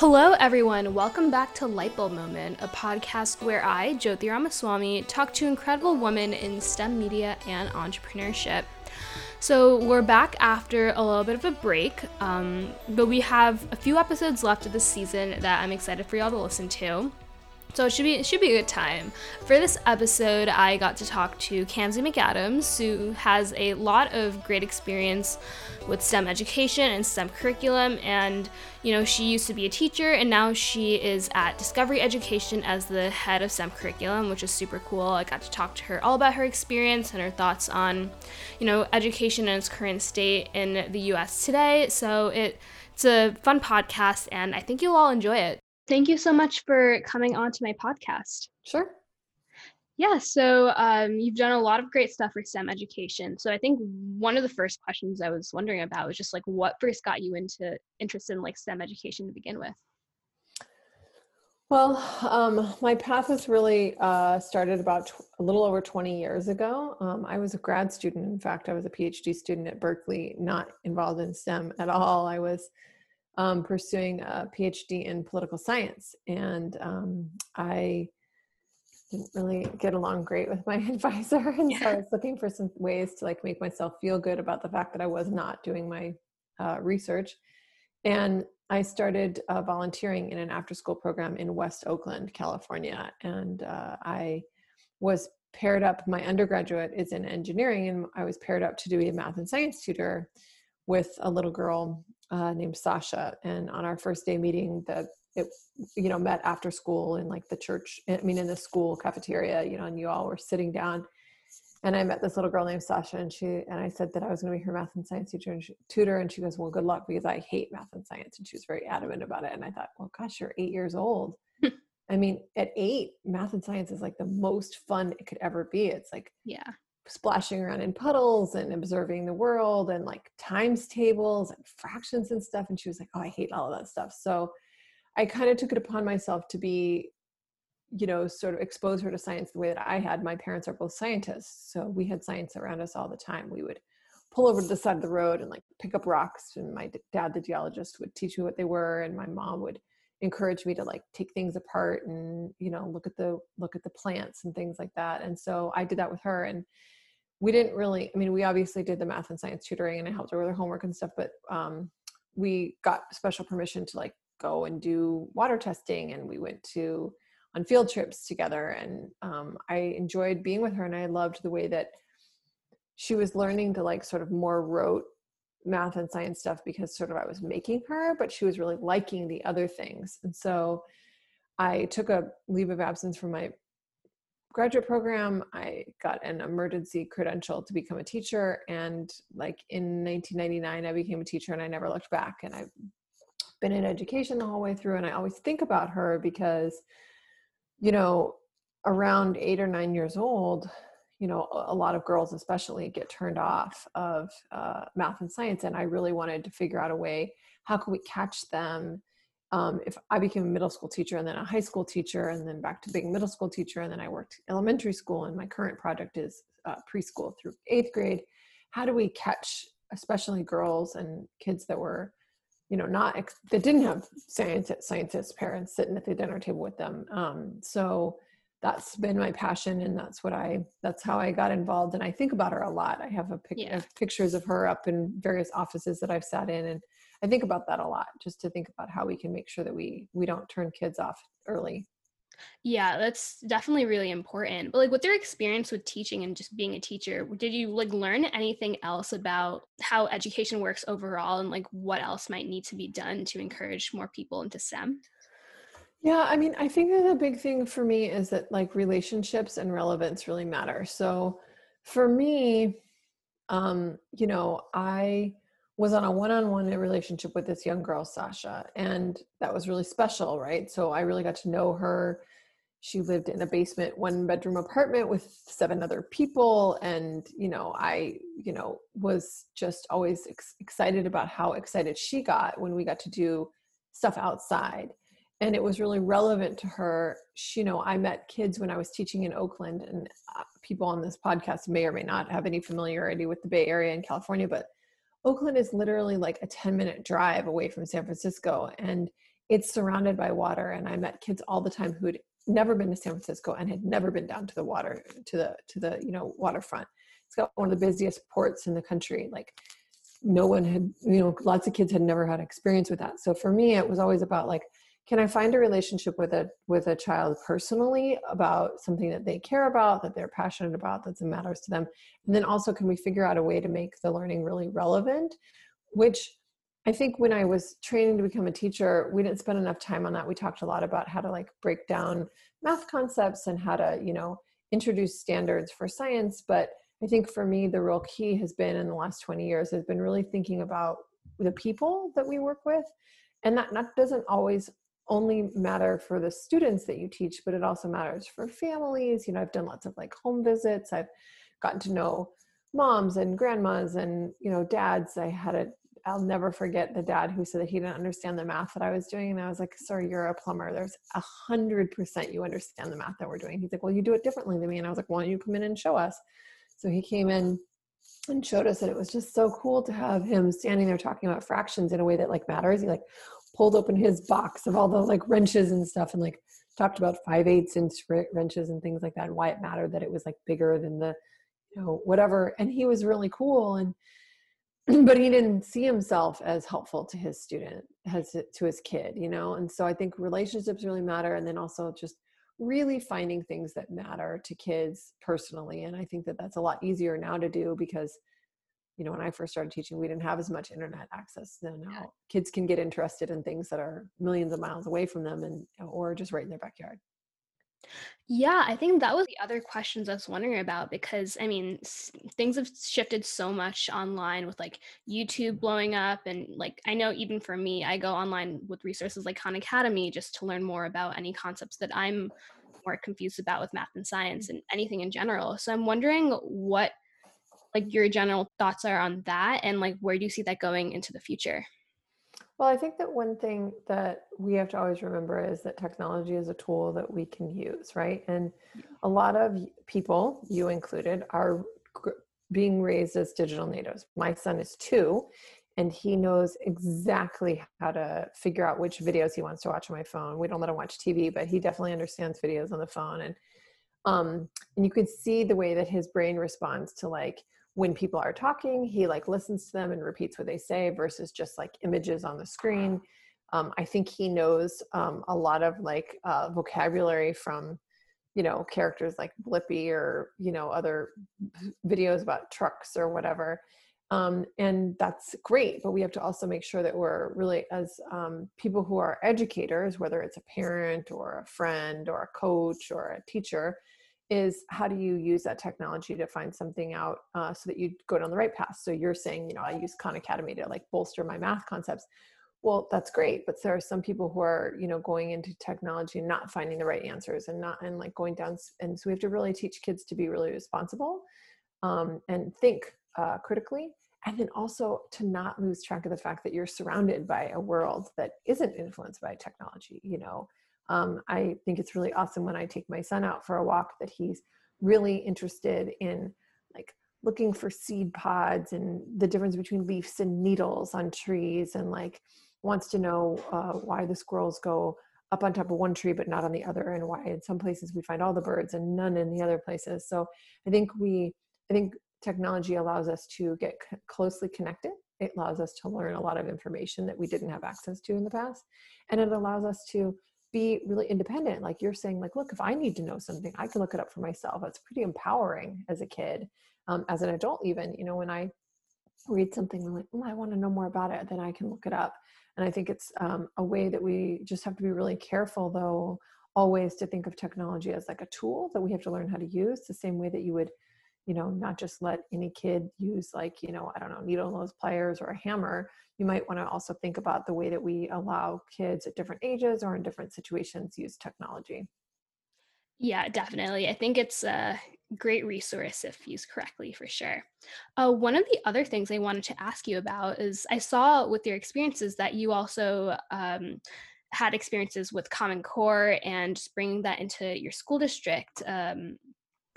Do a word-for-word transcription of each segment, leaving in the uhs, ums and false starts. Hello everyone, welcome back to Lightbulb Moment, a podcast where I, Jyothi Ramaswamy, talk to incredible women in STEM media and entrepreneurship. So we're back after a little bit of a break, um, but we have a few episodes left of this season that I'm excited for y'all to listen to. So it should be it should be a good time. For this episode, I got to talk to Kamsi McAdams, who has a lot of great experience with STEM education and STEM curriculum. And, you know, she used to be a teacher, and now she is at Discovery Education as the head of STEM curriculum, which is super cool. I got to talk to her all about her experience and her thoughts on, you know, education in its current state in the U S today. So it, it's a fun podcast, and I think you'll all enjoy it. Thank you so much for coming on to my podcast. Sure. Yeah, so um, you've done a lot of great stuff for STEM education. So I think one of the first questions I was wondering about was just like what first got you into interested in like STEM education to begin with? Well, um, my path was really uh, started about tw- a little over twenty years ago. Um, I was a grad student. In fact, I was a PhD student at Berkeley, not involved in STEM at all. I was Um, pursuing a PhD in political science. And um, I didn't really get along great with my advisor. And yeah. So I was looking for some ways to like make myself feel good about the fact that I was not doing my uh, research. And I started uh, volunteering in an after-school program in West Oakland, California. And uh, I was paired up, my undergraduate is in engineering, and I was paired up to do a math and science tutor with a little girl Uh, named Sasha. And on our first day meeting, that it, you know, met after school in like the church, I mean, in the school cafeteria, you know, and you all were sitting down. And I met this little girl named Sasha, and she, and I said that I was going to be her math and science teacher and she, tutor. And she goes, well, good luck, because I hate math and science. And she was very adamant about it. And I thought, well, gosh, you're eight years old. I mean, at eight, math and science is like the most fun it could ever be. It's like, yeah. Splashing around in puddles and observing the world and like times tables and fractions and stuff. And she was like, oh, I hate all of that stuff. So I kind of took it upon myself to be, you know, sort of expose her to science the way that I had. My parents are both scientists, so we had science around us all the time. We would pull over to the side of the road and like pick up rocks. And my dad, the geologist, would teach me what they were. And my mom would encourage me to like take things apart and, you know, look at the, look at the plants and things like that. And so I did that with her. And we didn't really, I mean, we obviously did the math and science tutoring and I helped her with her homework and stuff, but um, we got special permission to like go and do water testing. And we went to on field trips together. And um, I enjoyed being with her. And I loved the way that she was learning to like sort of more rote math and science stuff because sort of I was making her, but she was really liking the other things. And so I took a leave of absence from my graduate program. I got an emergency credential to become a teacher. And like in nineteen ninety-nine, I became a teacher and I never looked back. And I've been in education the whole way through. And I always think about her because, you know, around eight or nine years old, you know, a lot of girls especially get turned off of uh, math and science. And I really wanted to figure out a way, how can we catch them? Um, if I became a middle school teacher and then a high school teacher and then back to being middle school teacher and then I worked elementary school and my current project is uh, preschool through eighth grade, how do we catch especially girls and kids that were, you know, not, ex- that didn't have science, scientist parents sitting at the dinner table with them. Um, so that's been my passion and that's what I, that's how I got involved. And I think about her a lot. I have a pic- yeah. pictures of her up in various offices that I've sat in, and I think about that a lot, just to think about how we can make sure that we we don't turn kids off early. Yeah, that's definitely really important. But like with their experience with teaching and just being a teacher, did you like learn anything else about how education works overall and like what else might need to be done to encourage more people into STEM? Yeah, I mean, I think that the big thing for me is that like relationships and relevance really matter. So for me, um, you know, I was on a one-on-one relationship with this young girl, Sasha. And that was really special, right? So I really got to know her. She lived in a basement, one bedroom apartment with seven other people. And, you know, I, you know, was just always ex- excited about how excited she got when we got to do stuff outside. And it was really relevant to her. She, you know, I met kids when I was teaching in Oakland, and uh, people on this podcast may or may not have any familiarity with the Bay Area in California, but Oakland is literally like a ten minute drive away from San Francisco. And it's surrounded by water. And I met kids all the time who had never been to San Francisco and had never been down to the water, to the, to the, you know, waterfront. It's got one of the busiest ports in the country. Like no one had, you know, lots of kids had never had experience with that. So for me, it was always about like, can I find a relationship with a, with a child personally about something that they care about, that they're passionate about, that matters to them? And then also, can we figure out a way to make the learning really relevant? Which I think when I was training to become a teacher, we didn't spend enough time on that. We talked a lot about how to like break down math concepts and how to, you know, introduce standards for science. But I think for me, the real key has been in the last twenty years has been really thinking about the people that we work with. And that, that doesn't always only matter for the students that you teach, but it also matters for families. You know, I've done lots of like home visits. I've gotten to know moms and grandmas and, you know, dads. I had a, I'll never forget the dad who said that he didn't understand the math that I was doing. And I was like, sir, you're a plumber. There's a hundred percent you understand the math that we're doing. He's like, well, you do it differently than me. And I was like, why don't you come in and show us? So he came in and showed us, and it was just so cool to have him standing there talking about fractions in a way that like matters. He like pulled open his box of all the like wrenches and stuff and like talked about five eighths inch wrenches and things like that, and why it mattered that it was like bigger than the, you know, whatever. And he was really cool. And but he didn't see himself as helpful to his student, as to his kid, you know? And so I think relationships really matter. And then also just really finding things that matter to kids personally. And I think that that's a lot easier now to do because, you know, when I first started teaching, we didn't have as much internet access. So now yeah. Kids can get interested in things that are millions of miles away from them and, or just right in their backyard. Yeah, I think that was the other questions I was wondering about, because I mean, s- things have shifted so much online with like YouTube blowing up. And like, I know even for me, I go online with resources like Khan Academy just to learn more about any concepts that I'm more confused about with math and science and anything in general. So I'm wondering what like your general thoughts are on that, and like, where do you see that going into the future? Well, I think that one thing that we have to always remember is that technology is a tool that we can use, right? And a lot of people, you included, are being raised as digital natives. My son is two, and he knows exactly how to figure out which videos he wants to watch on my phone. We don't let him watch T V, but he definitely understands videos on the phone. And, um, and you could see the way that his brain responds to like, when people are talking, he like listens to them and repeats what they say versus just like images on the screen. Um, I think he knows um, a lot of like uh, vocabulary from, you know, characters like Blippi or, you know, other videos about trucks or whatever. Um, and that's great, but we have to also make sure that we're really, as um, people who are educators, whether it's a parent or a friend or a coach or a teacher, is how do you use that technology to find something out uh, so that you go down the right path. So you're saying, you know, I use Khan Academy to like bolster my math concepts. Well, that's great. But there are some people who are, you know, going into technology and not finding the right answers and not, and like going down. And so we have to really teach kids to be really responsible um, and think uh, critically. And then also to not lose track of the fact that you're surrounded by a world that isn't influenced by technology, you know. Um, I think it's really awesome when I take my son out for a walk that he's really interested in like looking for seed pods and the difference between leaves and needles on trees, and like wants to know uh, why the squirrels go up on top of one tree but not on the other, and why in some places we find all the birds and none in the other places. So I think we, I think technology allows us to get c- closely connected. It allows us to learn a lot of information that we didn't have access to in the past. And it allows us to be really independent. Like you're saying, like, look, if I need to know something, I can look it up for myself. That's pretty empowering as a kid, um, as an adult, even, you know, when I read something, I'm like, oh, I want to know more about it, then I can look it up. And I think it's um, a way that we just have to be really careful though, always to think of technology as like a tool that we have to learn how to use, the same way that you would, you know, not just let any kid use like, you know, I don't know, needle nose pliers or a hammer. You might want to also think about the way that we allow kids at different ages or in different situations use technology. Yeah, definitely. I think it's a great resource if used correctly, for sure. Uh, one of the other things I wanted to ask you about is I saw with your experiences that you also um, had experiences with Common Core and bringing that into your school district. Um,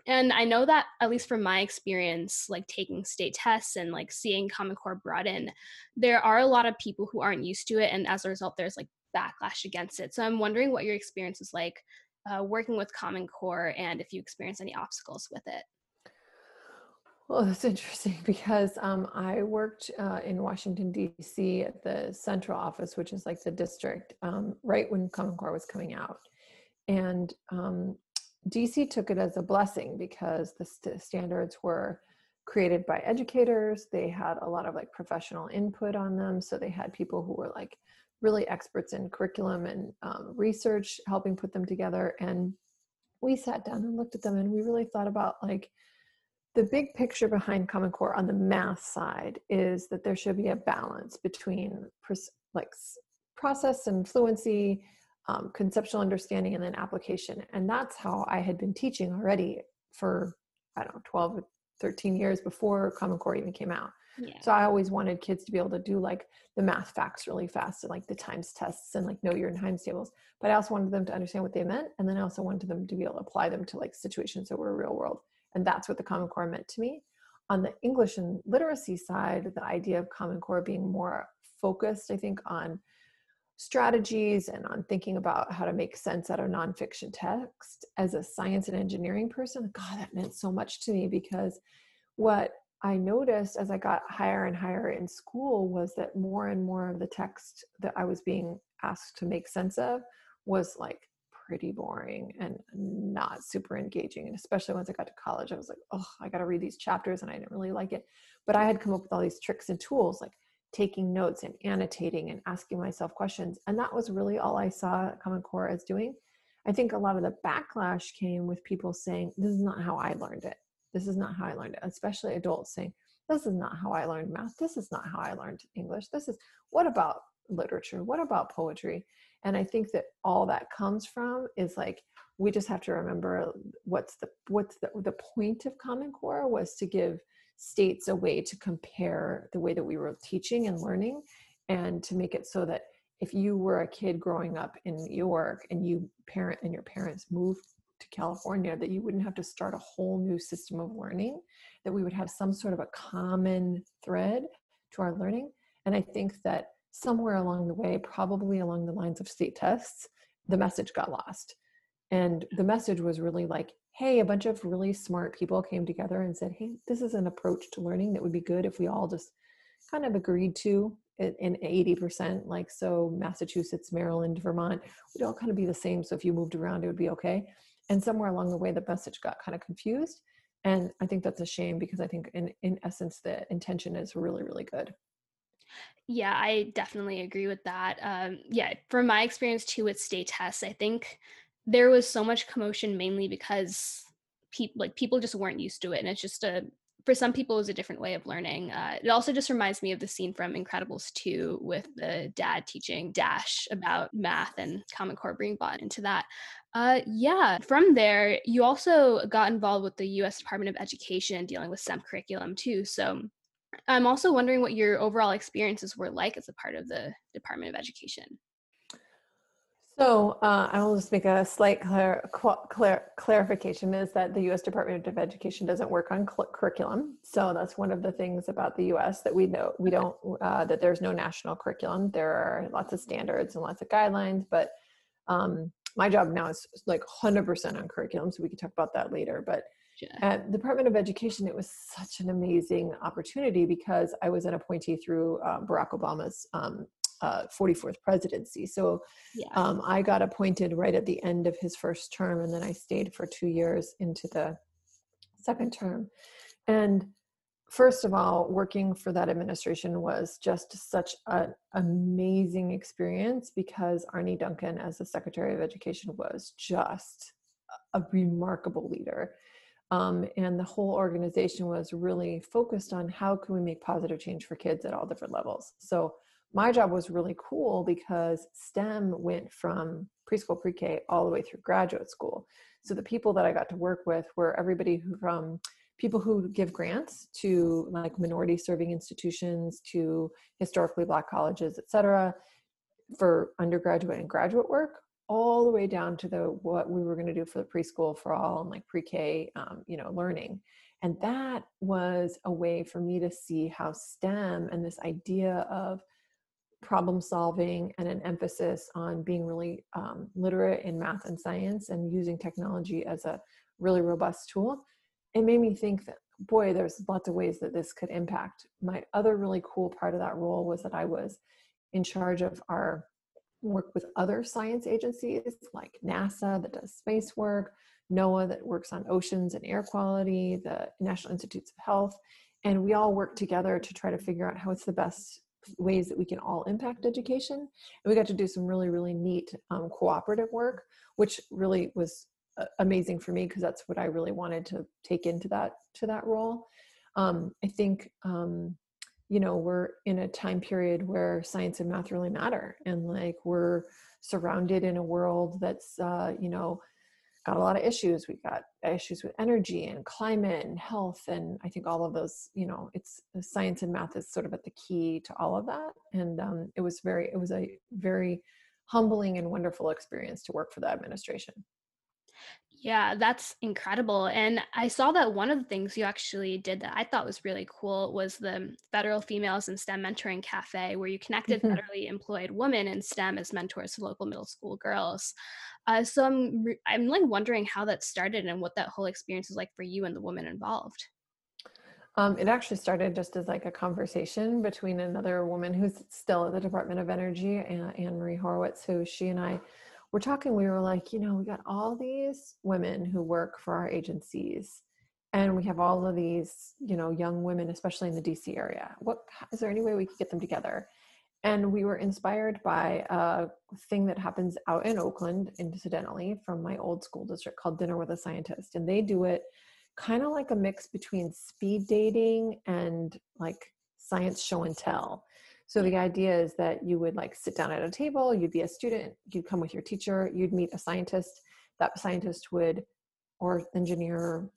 And I know that, at least from my experience, like taking state tests and like seeing Common Core brought in, there are a lot of people who aren't used to it. And as a result, there's like backlash against it. So I'm wondering what your experience was like uh, working with Common Core and if you experienced any obstacles with it. Well, that's interesting because um, I worked uh, in Washington, D C at the central office, which is like the district, um, right when Common Core was coming out. And um, D C took it as a blessing because the st- standards were created by educators. They had a lot of like professional input on them. So they had people who were like really experts in curriculum and um, research, helping put them together. And we sat down and looked at them and we really thought about like, the big picture behind Common Core on the math side is that there should be a balance between pres- like process and fluency, um, conceptual understanding, and then application. And that's how I had been teaching already for, I don't know, twelve or thirteen years before Common Core even came out. Yeah. So I always wanted kids to be able to do like the math facts really fast and like the times tests and like know your times tables. But I also wanted them to understand what they meant. And then I also wanted them to be able to apply them to like situations that were real world. And that's what the Common Core meant to me. On the English and literacy side, the idea of Common Core being more focused, I think, on strategies and on thinking about how to make sense out of nonfiction text. As a science and engineering person, God, that meant so much to me because what I noticed as I got higher and higher in school was that more and more of the text that I was being asked to make sense of was like pretty boring and not super engaging. And especially once I got to college, I was like, oh, I got to read these chapters and I didn't really like it. But I had come up with all these tricks and tools like taking notes and annotating and asking myself questions. And that was really all I saw Common Core as doing. I think a lot of the backlash came with people saying, this is not how I learned it. This is not how I learned it. Especially adults saying, this is not how I learned math. This is not how I learned English. This is, what about literature? What about poetry? And I think that all that comes from is like, we just have to remember what's the what's the, the point of Common Core was to give states a way to compare the way that we were teaching and learning, and to make it so that if you were a kid growing up in New York and you parent and your parents moved to California, that you wouldn't have to start a whole new system of learning, that we would have some sort of a common thread to our learning. And I think that somewhere along the way, probably along the lines of state tests, the message got lost. And the message was really like, hey, a bunch of really smart people came together and said, hey, this is an approach to learning that would be good if we all just kind of agreed to in eighty percent. Like, so Massachusetts, Maryland, Vermont would all kind of be the same. So if you moved around, it would be okay. And somewhere along the way, the message got kind of confused. And I think that's a shame because I think in, in essence, the intention is really, really good. Yeah, I definitely agree with that. Um, yeah, from my experience too with state tests, I think there was so much commotion mainly because people like people just weren't used to it, and it's just a for some people it was a different way of learning. Uh, it also just reminds me of the scene from Incredibles two with the dad teaching Dash about math and Common Core being brought into that. Uh, yeah, from there you also got involved with the U S Department of Education dealing with STEM curriculum too. So I'm also wondering what your overall experiences were like as a part of the Department of Education. So uh, I will just make a slight clar- clar- clarification is that the U S Department of Education doesn't work on cl- curriculum. So that's one of the things about the U S that we know we don't, uh, that there's no national curriculum. There are lots of standards and lots of guidelines, but um, my job now is like one hundred percent on curriculum. So we can talk about that later, but at the Department of Education, it was such an amazing opportunity because I was an appointee through uh, Barack Obama's um, uh, forty-fourth presidency. So yeah. um, I got appointed right at the end of his first term, and then I stayed for two years into the second term. And first of all, working for that administration was just such an amazing experience because Arne Duncan, as the Secretary of Education, was just a remarkable leader. Um, and the whole organization was really focused on how can we make positive change for kids at all different levels. So my job was really cool because STEM went from preschool, pre-K all the way through graduate school. So the people that I got to work with were everybody who, from people who give grants to like minority serving institutions to historically Black colleges, et cetera, for undergraduate and graduate work, all the way down to the what we were going to do for the preschool for all and like pre-K, um, you know, learning. And that was a way for me to see how STEM and this idea of problem solving and an emphasis on being really um, literate in math and science and using technology as a really robust tool, it made me think that, boy, there's lots of ways that this could impact. My other really cool part of that role was that I was in charge of our work with other science agencies like NASA that does space work, NOAA that works on oceans and air quality, the National Institutes of Health, and we all work together to try to figure out how it's the best ways that we can all impact education. And we got to do some really, really neat um, cooperative work, which really was uh, amazing for me because that's what I really wanted to take into that to that role. Um, I think, um, you know, we're in a time period where science and math really matter. And like we're surrounded in a world that's, uh, you know, got a lot of issues. We've got issues with energy and climate and health. And I think all of those, you know, it's science and math is sort of at the key to all of that. And um, it was very, it was a very humbling and wonderful experience to work for the administration. Yeah, that's incredible. And I saw that one of the things you actually did that I thought was really cool was the Federal Females in STEM Mentoring Cafe, where you connected mm-hmm. federally employed women in STEM as mentors to local middle school girls. Uh, so I'm re- I'm like wondering how that started and what that whole experience was like for you and the women involved. Um, it actually started just as like a conversation between another woman who's still at the Department of Energy, Anne Marie Horowitz, who she and I were talking. We were like, you know, we got all these women who work for our agencies, and we have all of these, you know, young women, especially in the D C area. What is there any way we could get them together? And we were inspired by a thing that happens out in Oakland, incidentally, from my old school district called Dinner with a Scientist. And they do it kind of like a mix between speed dating and like science show and tell. So the idea is that you would like sit down at a table, you'd be a student, you'd come with your teacher, you'd meet a scientist, that scientist would, or engineer,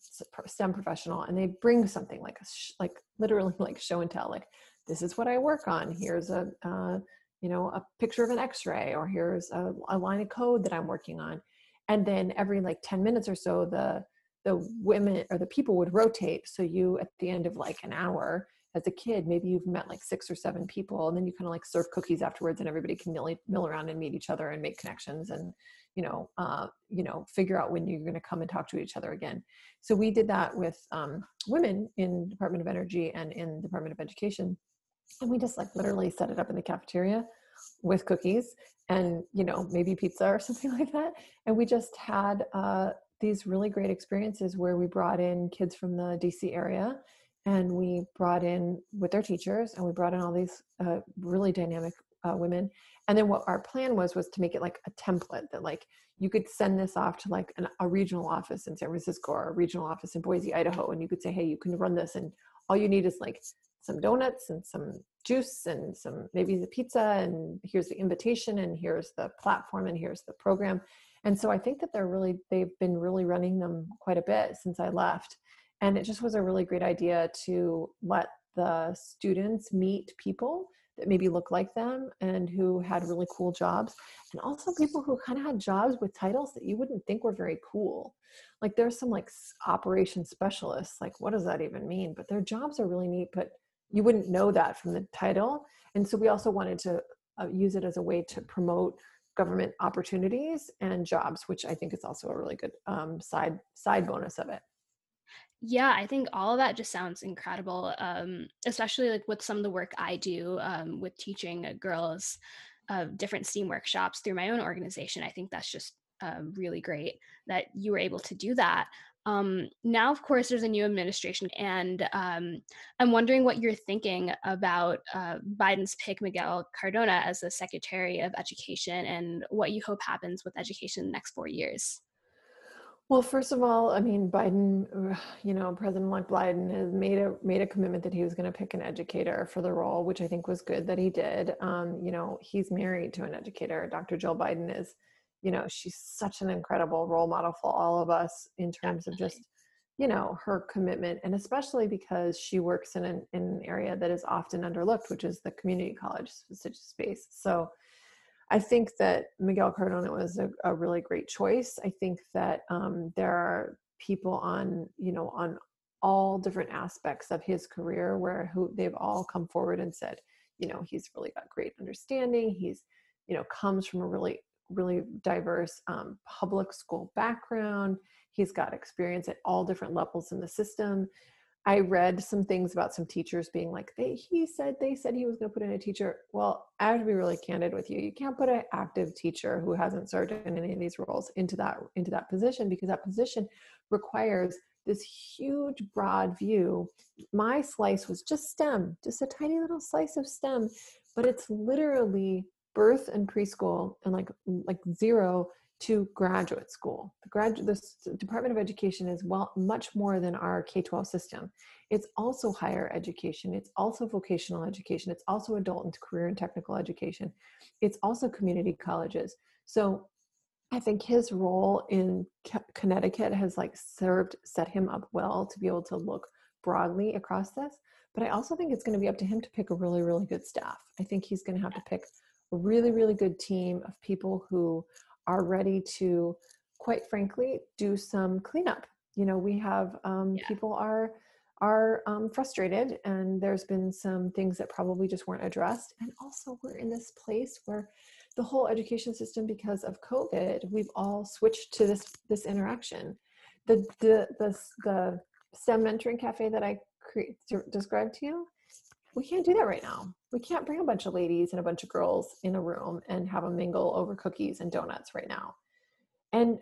STEM professional, and they bring something like, a sh- like literally like show and tell, like, this is what I work on. Here's a, uh, you know, a picture of an x-ray, or here's a, a line of code that I'm working on. And then every like ten minutes or so, the, the women or the people would rotate. So you, at the end of like an hour as a kid, maybe you've met like six or seven people, and then you kind of like serve cookies afterwards, and everybody can mill, mill around and meet each other and make connections and, you know, uh, you know, figure out when you're going to come and talk to each other again. So we did that with um, women in Department of Energy and in Department of Education. And we just like literally set it up in the cafeteria with cookies and, you know, maybe pizza or something like that. And we just had uh, these really great experiences where we brought in kids from the D C area, and we brought in with their teachers, and we brought in all these uh, really dynamic uh, women. And then what our plan was, was to make it like a template that like you could send this off to like an, a regional office in San Francisco or a regional office in Boise, Idaho. And you could say, hey, you can run this. And all you need is like some donuts and some juice and some, maybe the pizza, and here's the invitation, and here's the platform, and here's the program. And so I think that they're really, they've been really running them quite a bit since I left. And it just was a really great idea to let the students meet people that maybe look like them and who had really cool jobs, and also people who kind of had jobs with titles that you wouldn't think were very cool. Like there's some like operations specialists, like what does that even mean? But their jobs are really neat, but you wouldn't know that from the title. And so we also wanted to uh, use it as a way to promote government opportunities and jobs, which I think is also a really good um, side side bonus of it. Yeah, I think all of that just sounds incredible, um, especially like with some of the work I do um, with teaching uh, girls uh, different STEAM workshops through my own organization. I think that's just uh, really great that you were able to do that. Um, now, of course, there's a new administration, and um, I'm wondering what you're thinking about uh, Biden's pick Miguel Cardona as the Secretary of Education, and what you hope happens with education in the next four years. Well, first of all, I mean, Biden, you know, President-elect Biden has made a made a commitment that he was going to pick an educator for the role, which I think was good that he did. Um, you know, he's married to an educator. Doctor Jill Biden is, you know, she's such an incredible role model for all of us in terms Definitely. Of just, you know, her commitment, and especially because she works in an, in an area that is often underlooked, which is the community college space. So I think that Miguel Cardona was a, a really great choice. I think that um, there are people on, you know, on all different aspects of his career where who they've all come forward and said, you know, he's really got great understanding. He's, you know, comes from a really, really diverse um, public school background. He's got experience at all different levels in the system. I read some things about some teachers being like, they, he said, they said he was going to put in a teacher. Well, I have to be really candid with you. You can't put an active teacher who hasn't served in any of these roles into that, into that position, because that position requires this huge broad view. My slice was just STEM, just a tiny little slice of STEM, but it's literally birth and preschool and like, like zero to graduate school. The graduate, the Department of Education is well much more than our K twelve system. It's also higher education. It's also vocational education. It's also adult and career and technical education. It's also community colleges. So I think his role in Connecticut has like served, set him up well to be able to look broadly across this. But I also think it's going to be up to him to pick a really, really good staff. I think he's going to have to pick a really, really good team of people who are ready to, quite frankly, do some cleanup. You know, we have, um, yeah. people are are um, frustrated, and there's been some things that probably just weren't addressed. And also we're in this place where the whole education system, because of COVID, we've all switched to this this interaction. The, the, the, the STEM Mentoring Cafe that I cre- described to you, we can't do that right now. We can't bring a bunch of ladies and a bunch of girls in a room and have them mingle over cookies and donuts right now. And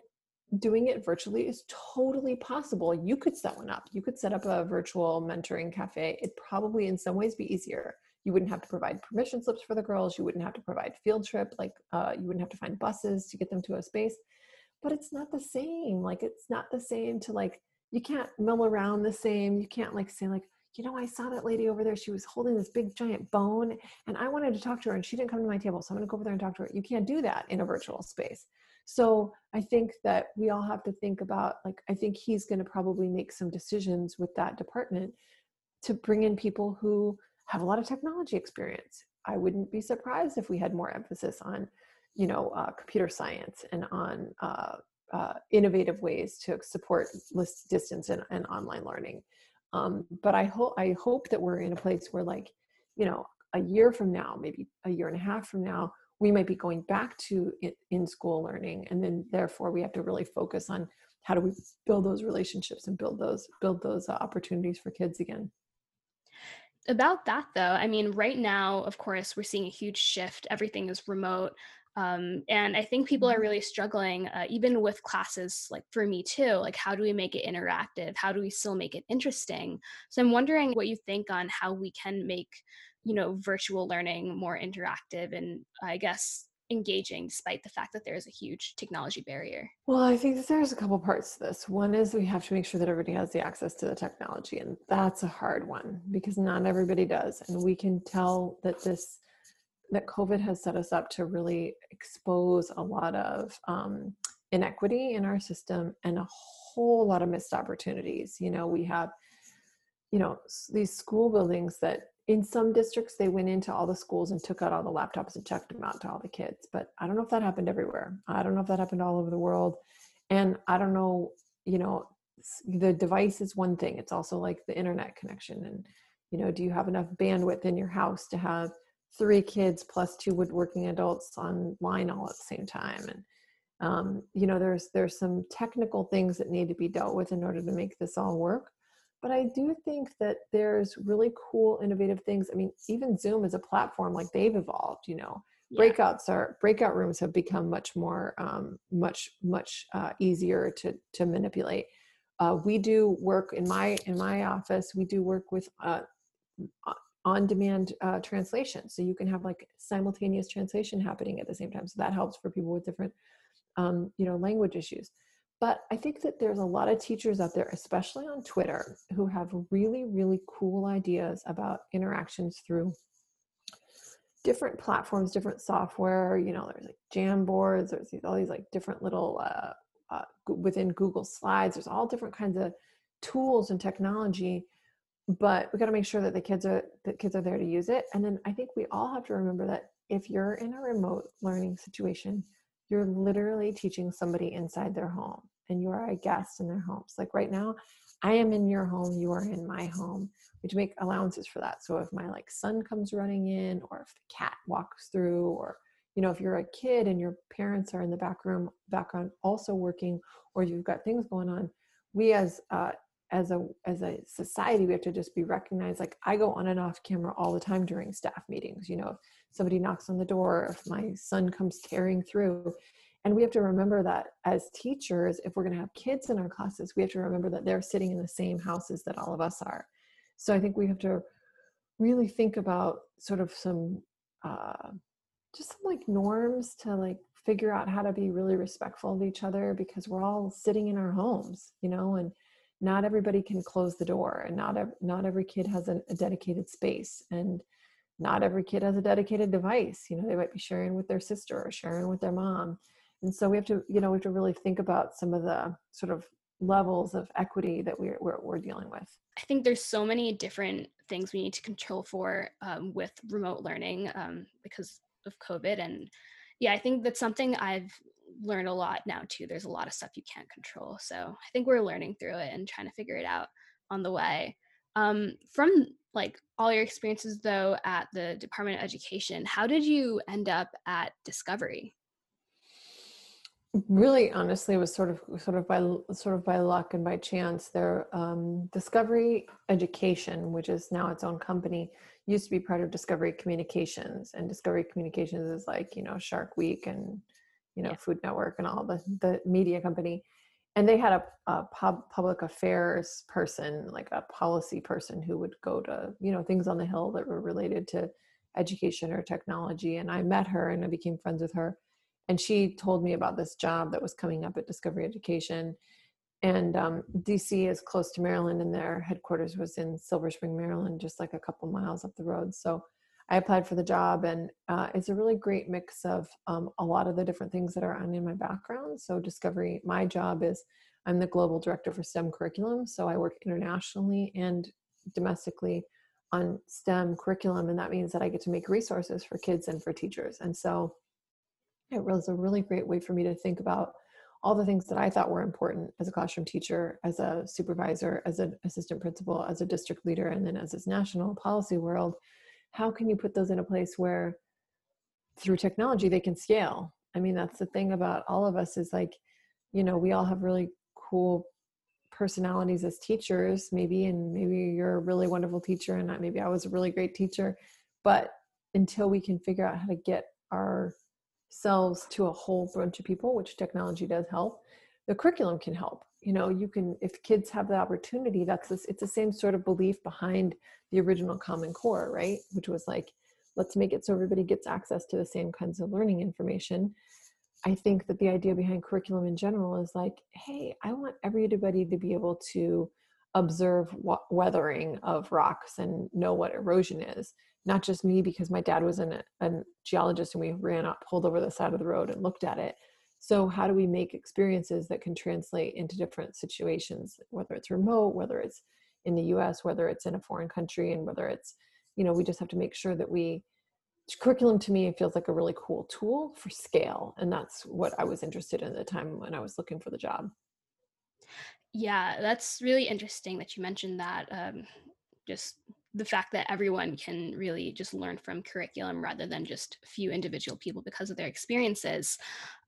doing it virtually is totally possible. You could set one up. You could set up a virtual mentoring cafe. It'd probably in some ways be easier. You wouldn't have to provide permission slips for the girls. You wouldn't have to provide field trip. Like uh, you wouldn't have to find buses to get them to a space, but it's not the same. Like it's not the same to like, you can't mill around the same. You can't like say like, you know, I saw that lady over there. She was holding this big giant bone and I wanted to talk to her and she didn't come to my table. So I'm going to go over there and talk to her. You can't do that in a virtual space. So I think that we all have to think about, like, I think he's going to probably make some decisions with that department to bring in people who have a lot of technology experience. I wouldn't be surprised if we had more emphasis on, you know, uh, computer science and on uh, uh, innovative ways to support list distance and, and online learning. Um, but I hope, I hope that we're in a place where, like, you know, a year from now, maybe a year and a half from now, we might be going back to in school learning. And then therefore we have to really focus on how do we build those relationships and build those, build those uh, opportunities for kids again. About that though, I mean, right now, of course, we're seeing a huge shift. Everything is remote. Um, and I think people are really struggling, uh, even with classes, like for me too, like how do we make it interactive? How do we still make it interesting? So I'm wondering what you think on how we can make, you know, virtual learning more interactive and I guess engaging despite the fact that there is a huge technology barrier. Well, I think that there's a couple parts to this. One is we have to make sure that everybody has the access to the technology, and that's a hard one because not everybody does. And we can tell that this that COVID has set us up to really expose a lot of um, inequity in our system and a whole lot of missed opportunities. You know, we have, you know, these school buildings that in some districts, they went into all the schools and took out all the laptops and checked them out to all the kids. But I don't know if that happened everywhere. I don't know if that happened all over the world. And I don't know, you know, the device is one thing. It's also like the internet connection. And, you know, do you have enough bandwidth in your house to have three kids plus two woodworking adults online all at the same time? And, um, you know, there's, there's some technical things that need to be dealt with in order to make this all work. But I do think that there's really cool, innovative things. I mean, even Zoom as a platform, like they've evolved, you know, yeah. breakouts are breakout rooms have become much more, um, much, much uh, easier to, to manipulate. Uh, we do work in my, in my office, we do work with uh, on-demand uh, translation. So you can have like simultaneous translation happening at the same time. So that helps for people with different, um, you know, language issues. But I think that there's a lot of teachers out there, especially on Twitter, who have really, really cool ideas about interactions through different platforms, different software. You know, there's like Jamboards, there's these, all these like different little, uh, uh, within Google Slides, there's all different kinds of tools and technology, but we got to make sure that the kids are, the kids are there to use it. And then I think we all have to remember that if you're in a remote learning situation, you're literally teaching somebody inside their home and you are a guest in their homes. Like right now, I am in your home, you are in my home. We make allowances for that. So if my like son comes running in, or if the cat walks through, or you know, if you're a kid and your parents are in the back room, background also working, or you've got things going on, we as uh, as a as a society, we have to just be recognized. Like I go on and off camera all the time during staff meetings. You know, if somebody knocks on the door, if my son comes tearing through, and we have to remember that as teachers, if we're going to have kids in our classes, we have to remember that they're sitting in the same houses that all of us are. So I think we have to really think about sort of some uh, just some like norms to like figure out how to be really respectful of each other, because we're all sitting in our homes, you know, and not everybody can close the door, and not ev- not every kid has a, a dedicated space, and not every kid has a dedicated device. You know, they might be sharing with their sister or sharing with their mom. And so we have to, you know, we have to really think about some of the sort of levels of equity that we're, we're, we're dealing with. I think there's so many different things we need to control for um, with remote learning um, because of COVID. And yeah, I think that's something I've learned a lot now too. There's a lot of stuff you can't control. So I think we're learning through it and trying to figure it out on the way. Um, from like all your experiences though at the Department of Education, how did you end up at Discovery? Really, honestly, it was sort of, sort of by, sort of by luck and by chance. There, um, Discovery Education, which is now its own company, used to be part of Discovery Communications, and Discovery Communications is like, you know, Shark Week and, you know, yeah. Food Network and all the the media company, and they had a, a pub, public affairs person, like a policy person, who would go to, you know, things on the Hill that were related to education or technology, and I met her and I became friends with her. And she told me about this job that was coming up at Discovery Education. And um, D C is close to Maryland, and their headquarters was in Silver Spring, Maryland, just like a couple miles up the road. So I applied for the job, and uh, it's a really great mix of um, a lot of the different things that are on in my background. So Discovery, my job is I'm the global director for STEM curriculum. So I work internationally and domestically on STEM curriculum. And that means that I get to make resources for kids and for teachers. And so it was a really great way for me to think about all the things that I thought were important as a classroom teacher, as a supervisor, as an assistant principal, as a district leader, and then as this national policy world. How can you put those in a place where through technology they can scale? I mean, that's the thing about all of us is like, you know, we all have really cool personalities as teachers, maybe, and maybe you're a really wonderful teacher and maybe I was a really great teacher, but until we can figure out how to get our selves to a whole bunch of people, which technology does help, the curriculum can help. You know, you can, if kids have the opportunity, that's this, it's the same sort of belief behind the original Common Core, right? Which was like, let's make it so everybody gets access to the same kinds of learning information. I think that the idea behind curriculum in general is like, hey, I want everybody to be able to observe weathering of rocks and know what erosion is. Not just me, because my dad was an, a geologist and we ran up, pulled over the side of the road and looked at it. So how do we make experiences that can translate into different situations, whether it's remote, whether it's in the U S, whether it's in a foreign country, and whether it's, you know, we just have to make sure that we, curriculum to me, it feels like a really cool tool for scale. And that's what I was interested in at the time when I was looking for the job. Yeah, that's really interesting that you mentioned that. Um, just the fact that everyone can really just learn from curriculum rather than just a few individual people because of their experiences.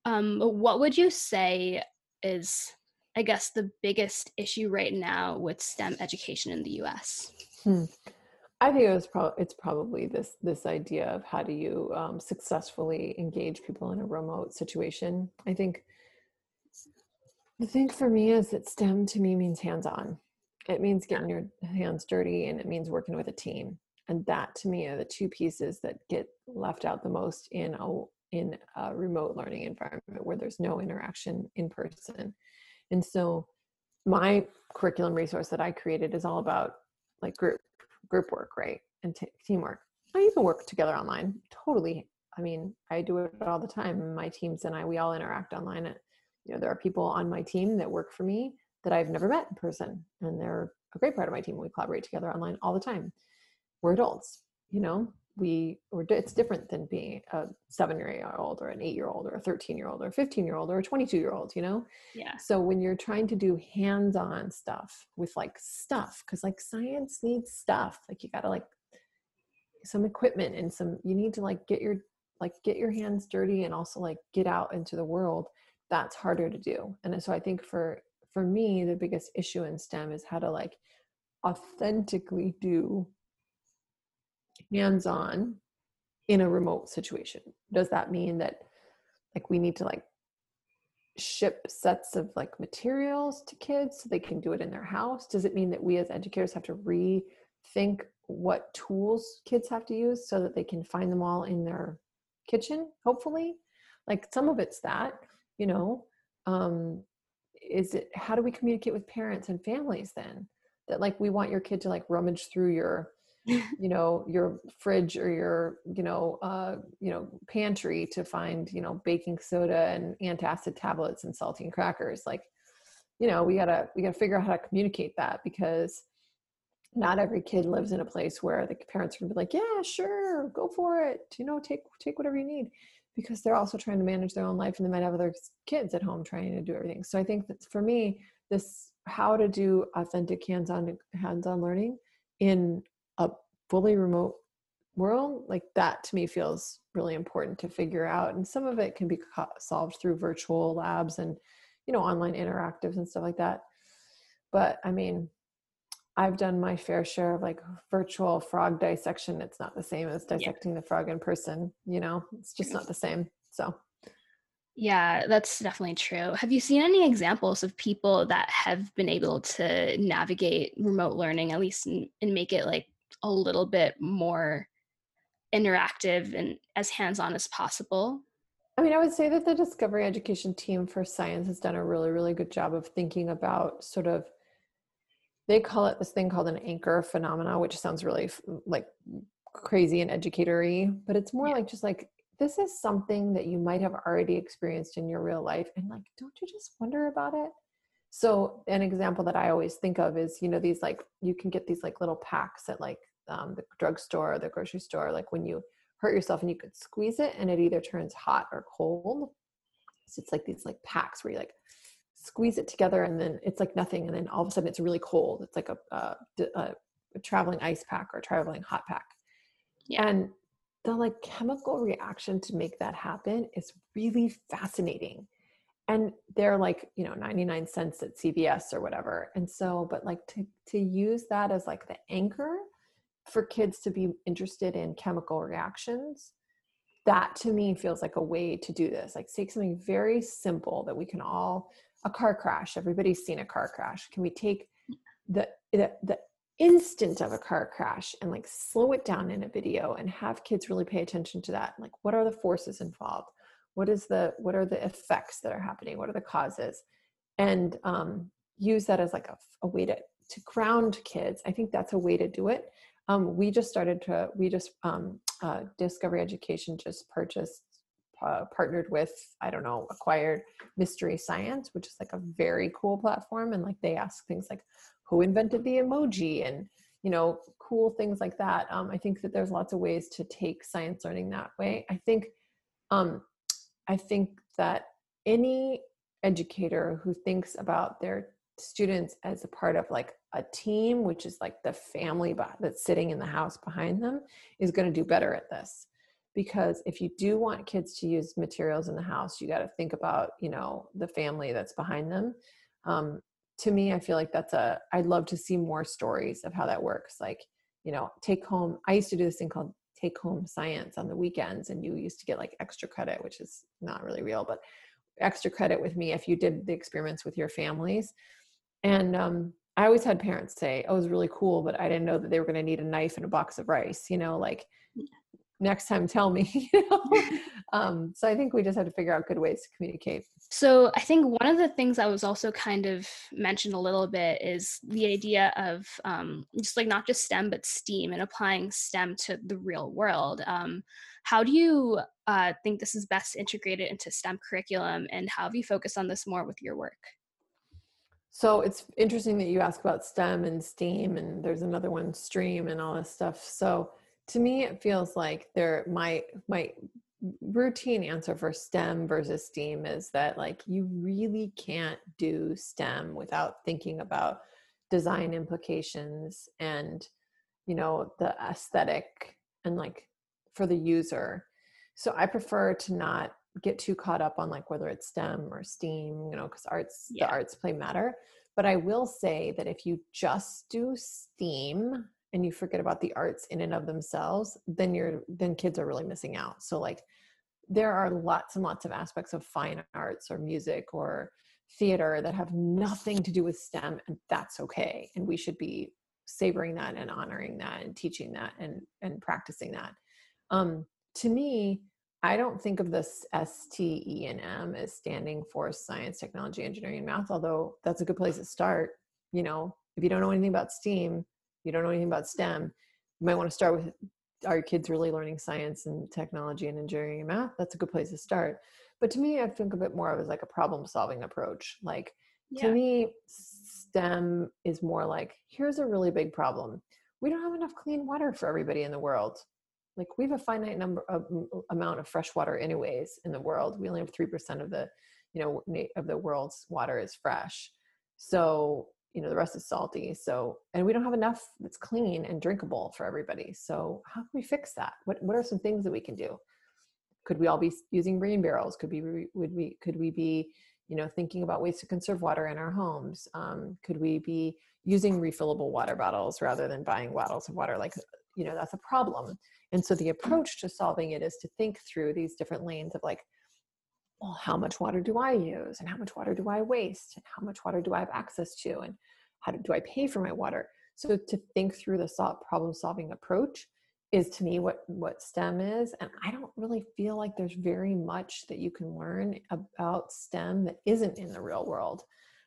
Um, what would you say is, I guess, the biggest issue right now with STEM education in the U S? Hmm. I think it was pro- it's probably this this idea of how do you um, successfully engage people in a remote situation. I think the thing for me is that STEM to me means hands-on. It means getting your hands dirty, and it means working with a team. And that to me are the two pieces that get left out the most in a, in a remote learning environment where there's no interaction in person. And so my curriculum resource that I created is all about like group, group work, right? And t- teamwork. I even work together online. Totally. I mean, I do it all the time. My teams and I, we all interact online. You know, there are people on my team that work for me that I've never met in person, and they're a great part of my team. We collaborate together online all the time. We're adults, you know, we were, it's different than being a seven-year-old or an eight-year-old or a thirteen-year-old or a fifteen-year-old or a twenty-two-year-old, you know? Yeah. So when you're trying to do hands-on stuff with like stuff, because like science needs stuff, like you gotta like some equipment and some, you need to like get your, like get your hands dirty and also like get out into the world. That's harder to do. And so I think for, for me, the biggest issue in STEM is how to like authentically do hands-on in a remote situation. Does that mean that like we need to like ship sets of like materials to kids so they can do it in their house? Does it mean that we as educators have to rethink what tools kids have to use so that they can find them all in their kitchen, hopefully? Like some of it's that, you know, um, is it, how do we communicate with parents and families then? That like, we want your kid to like rummage through your, you know, your fridge or your, you know, uh, you know, pantry to find, you know, baking soda and antacid tablets and saltine crackers. Like, you know, we gotta, we gotta figure out how to communicate that, because not every kid lives in a place where the parents are gonna be like, yeah, sure, go for it. You know, take, take whatever you need, because they're also trying to manage their own life and they might have other kids at home trying to do everything. So I think that for me, this, how to do authentic hands-on, hands-on learning in a fully remote world, like that to me feels really important to figure out. And some of it can be co- solved through virtual labs and, you know, online interactives and stuff like that. But I mean, I've done my fair share of like virtual frog dissection. It's not the same as dissecting yeah. the frog in person, you know, it's just not the same. So yeah, that's definitely true. Have you seen any examples of people that have been able to navigate remote learning, at least, and make it like a little bit more interactive and as hands-on as possible? I mean, I would say that the Discovery Education team for science has done a really, really good job of thinking about sort of, they call it this thing called an anchor phenomena, which sounds really like crazy and educatory, but it's more yeah. like just like, this is something that you might have already experienced in your real life. And like, don't you just wonder about it? So an example that I always think of is, you know, these like, you can get these like little packs at like um, the drugstore or the grocery store, like when you hurt yourself and you could squeeze it and it either turns hot or cold. So it's like these like packs where you like squeeze it together and then it's like nothing. And then all of a sudden it's really cold. It's like a, a, a, a traveling ice pack or a traveling hot pack. Yeah. And the like chemical reaction to make that happen is really fascinating. And they're like, you know, ninety-nine cents at C V S or whatever. And so, but like to, to use that as like the anchor for kids to be interested in chemical reactions, that to me feels like a way to do this. Like take something very simple that we can all, a car crash, everybody's seen a car crash. Can we take the, the, the instant of a car crash and like slow it down in a video and have kids really pay attention to that? Like what are the forces involved? What is the, what are the effects that are happening? What are the causes? And um, use that as like a, a way to, to ground kids. I think that's a way to do it. Um, we just started to, we just, um, uh, Discovery Education just purchased, uh, partnered with, I don't know, acquired Mystery Science, which is like a very cool platform. And like, they ask things like who invented the emoji and, you know, cool things like that. Um, I think that there's lots of ways to take science learning that way. I think, um, I think that any educator who thinks about their students as a part of like a team, which is like the family that's sitting in the house behind them, is going to do better at this. Because if you do want kids to use materials in the house, you got to think about, you know, the family that's behind them. Um, to me, I feel like that's a, I'd love to see more stories of how that works. Like, you know, take home, I used to do this thing called take home science on the weekends, and you used to get like extra credit, which is not really real, but extra credit with me if you did the experiments with your families. And um, I always had parents say, oh, it was really cool, but I didn't know that they were going to need a knife and a box of rice, you know, like yeah. next time, tell me, you know? um, so I think we just have to figure out good ways to communicate. So I think one of the things that was also kind of mentioned a little bit is the idea of um, just like not just STEM, but STEAM and applying STEM to the real world. Um, how do you uh, think this is best integrated into STEM curriculum, and how have you focused on this more with your work? So it's interesting that you ask about STEM and STEAM, and there's another one, STREAM, and all this stuff. So to me, it feels like there, my, my routine answer for STEM versus STEAM is that, like, you really can't do STEM without thinking about design implications and, you know, the aesthetic and, like, for the user. So I prefer to not get too caught up on, like, whether it's STEM or STEAM, you know, because arts, yeah. the arts play matter. But I will say that if you just do STEAM and you forget about the arts in and of themselves, then you're, then kids are really missing out. So, like, there are lots and lots of aspects of fine arts or music or theater that have nothing to do with STEM, and that's okay. And we should be savoring that and honoring that and teaching that and, and practicing that. Um, to me, I don't think of this S, T, E, and M as standing for science, technology, engineering, and math, although that's a good place to start. You know, if you don't know anything about STEAM, you don't know anything about STEM, you might want to start with, are your kids really learning science and technology and engineering and math? That's a good place to start. But to me, I think of it more of as like a problem-solving approach. Like, yeah. to me, STEM is more like, here's a really big problem. We don't have enough clean water for everybody in the world. Like, we have a finite number of amount of fresh water anyways in the world. We only have three percent of the, you know, of the world's water is fresh. So, you know, the rest is salty. So, and we don't have enough that's clean and drinkable for everybody. So how can we fix that? What, what are some things that we can do? Could we all be using rain barrels? Could we, would we, could we be, you know, thinking about ways to conserve water in our homes? Um, could we be using refillable water bottles rather than buying bottles of water? Like, you know, that's a problem. And so the approach to solving it is to think through these different lanes of, like, well, how much water do I use? And how much water do I waste? And how much water do I have access to? And how do, do I pay for my water? So to think through the sol- problem solving approach is, to me, what, what STEM is. And I don't really feel like there's very much that you can learn about STEM that isn't in the real world.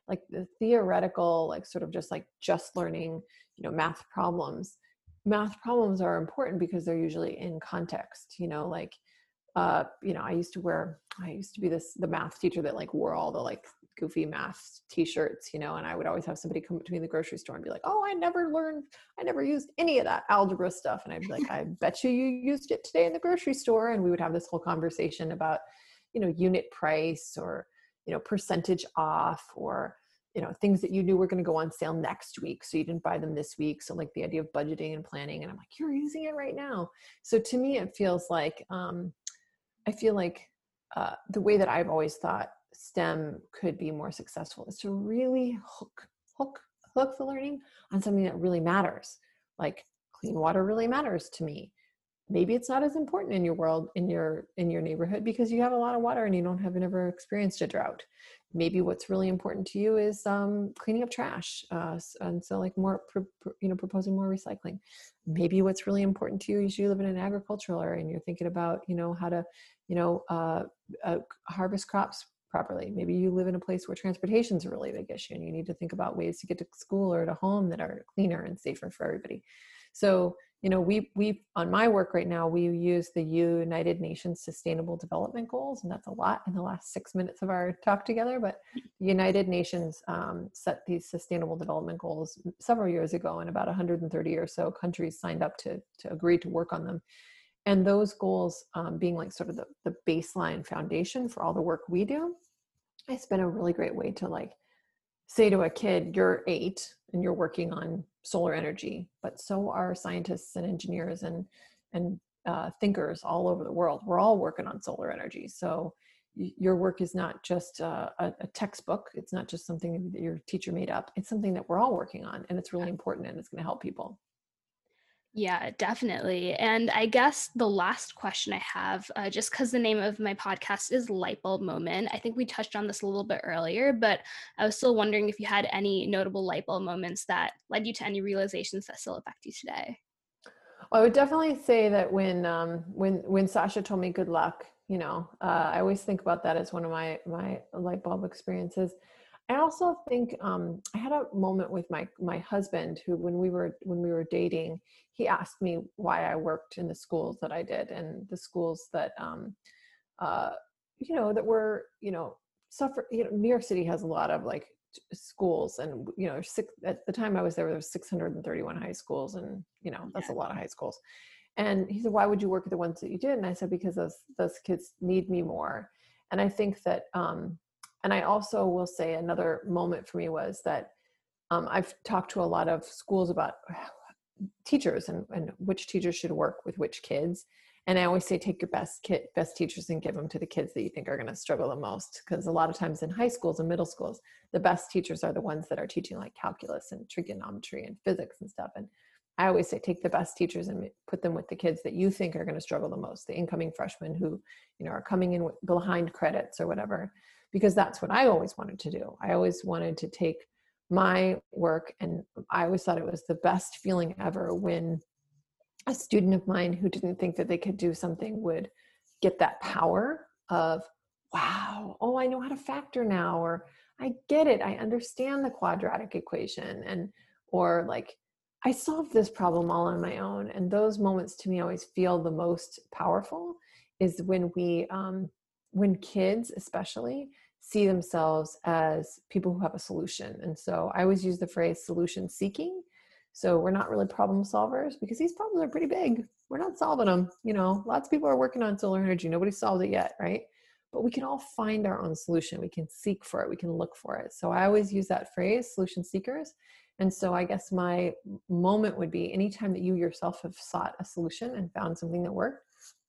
Like, the theoretical, like, sort of just like just learning, you know, math problems. Math problems are important because they're usually in context, you know, like, uh, you know, I used to wear, I used to be this, the math teacher that, like, wore all the, like, goofy math t-shirts, you know, and I would always have somebody come up to me in the grocery store and be like, oh, I never learned, I never used any of that algebra stuff. And I'd be like, I bet you you used it today in the grocery store. And we would have this whole conversation about, you know, unit price or, you know, percentage off or, you know, things that you knew were going to go on sale next week, so you didn't buy them this week. So, like, the idea of budgeting and planning, and I'm like, you're using it right now. So to me, it feels like, um, I feel like uh, the way that I've always thought STEM could be more successful is to really hook, hook, hook the learning on something that really matters. Like, clean water really matters to me. Maybe it's not as important in your world, in your, in your neighborhood, because you have a lot of water and you don't have never experienced a drought. Maybe what's really important to you is um, cleaning up trash. Uh, and so, like, more, you know, proposing more recycling. Maybe what's really important to you is you live in an agricultural area and you're thinking about, you know, how to, you know, uh, uh, harvest crops properly. Maybe you live in a place where transportation is a really big issue and you need to think about ways to get to school or to home that are cleaner and safer for everybody. So, you know, we, we, on my work right now, we use the United Nations Sustainable Development Goals, and that's a lot in the last six minutes of our talk together, but the United Nations um, set these Sustainable Development Goals several years ago, and about one hundred thirty or so countries signed up to, to agree to work on them. And those goals um, being, like, sort of the, the baseline foundation for all the work we do, it's been a really great way to, like, say to a kid, you're eight and you're working on solar energy, but so are scientists and engineers and and uh, thinkers all over the world. We're all working on solar energy. So y- your work is not just uh, a, a textbook. It's not just something that your teacher made up. It's something that we're all working on, and it's really important, and it's going to help people. Yeah, definitely. And I guess the last question I have, uh, just because the name of my podcast is Lightbulb Moment, I think we touched on this a little bit earlier, but I was still wondering if you had any notable lightbulb moments that led you to any realizations that still affect you today. Well, I would definitely say that when um, when when Sasha told me good luck, you know, uh, I always think about that as one of my my lightbulb experiences. I also think um, I had a moment with my my husband who, when we were when we were dating, he asked me why I worked in the schools that I did, and the schools that um, uh, you know that were you know suffer. You know, New York City has a lot of like schools, and you know, six, at the time I was there, there were six hundred thirty-one high schools, and you know that's yeah. a lot of high schools. And he said, why would you work with the ones that you did? And I said, because those, those kids need me more. And I think that, um, and I also will say another moment for me was that um, I've talked to a lot of schools about teachers and, and which teachers should work with which kids. And I always say, take your best kid, best teachers and give them to the kids that you think are going to struggle the most. Because a lot of times in high schools and middle schools, the best teachers are the ones that are teaching like calculus and trigonometry and physics and stuff. And I always say, take the best teachers and put them with the kids that you think are going to struggle the most, the incoming freshmen who, you know, are coming in behind credits or whatever, because that's what I always wanted to do. I always wanted to take my work, and I always thought it was the best feeling ever when a student of mine who didn't think that they could do something would get that power of, wow, oh, I know how to factor now, or I get it, I understand the quadratic equation, and or like, I solved this problem all on my own. And those moments to me always feel the most powerful is when we, um, when kids especially see themselves as people who have a solution. And so I always use the phrase solution seeking. So we're not really problem solvers because these problems are pretty big. We're not solving them. You know, lots of people are working on solar energy. Nobody solved it yet, right? But we can all find our own solution. We can seek for it. We can look for it. So I always use that phrase, solution seekers. And so I guess my moment would be anytime that you yourself have sought a solution and found something that worked,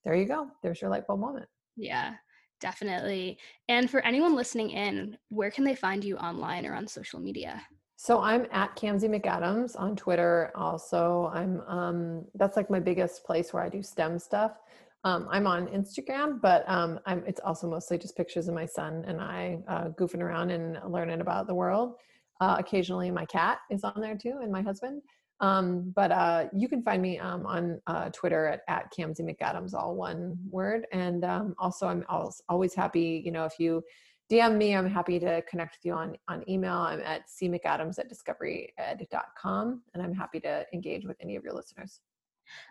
there you go. There's your light bulb moment. Yeah, definitely. And for anyone listening in, where can they find you online or on social media? So I'm at Kamsi McAdams on Twitter. Also, I'm um, that's like my biggest place where I do STEM stuff. Um, I'm on Instagram, but um, I'm, it's also mostly just pictures of my son and I uh, goofing around and learning about the world. Uh, occasionally, my cat is on there too, and my husband. Um, but uh, you can find me um, on uh, Twitter at, at Kamsi McAdams, all one word. And um, also, I'm always happy, you know, if you D M me, I'm happy to connect with you on, on email. I'm at c mcadams at discovery ed dot com, and I'm happy to engage with any of your listeners.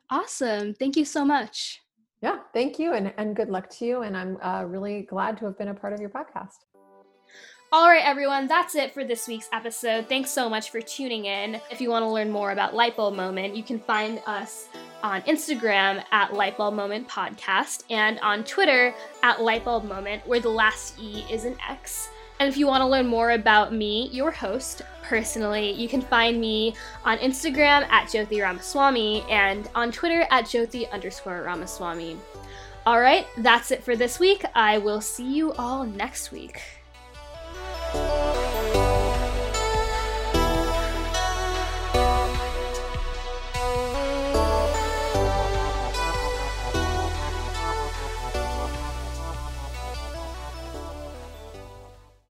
Awesome. Thank you so much. Yeah, thank you, and, and good luck to you. And I'm uh, really glad to have been a part of your podcast. All right, everyone, that's it for this week's episode. Thanks so much for tuning in. If you want to learn more about Lightbulb Moment, you can find us on Instagram at Lightbulb Moment Podcast and on Twitter at Lightbulb Moment, where the last E is an X. And if you want to learn more about me, your host, personally, you can find me on Instagram at Jyothi Ramaswamy and on Twitter at Jyothi underscore Ramaswamy. All right, that's it for this week. I will see you all next week.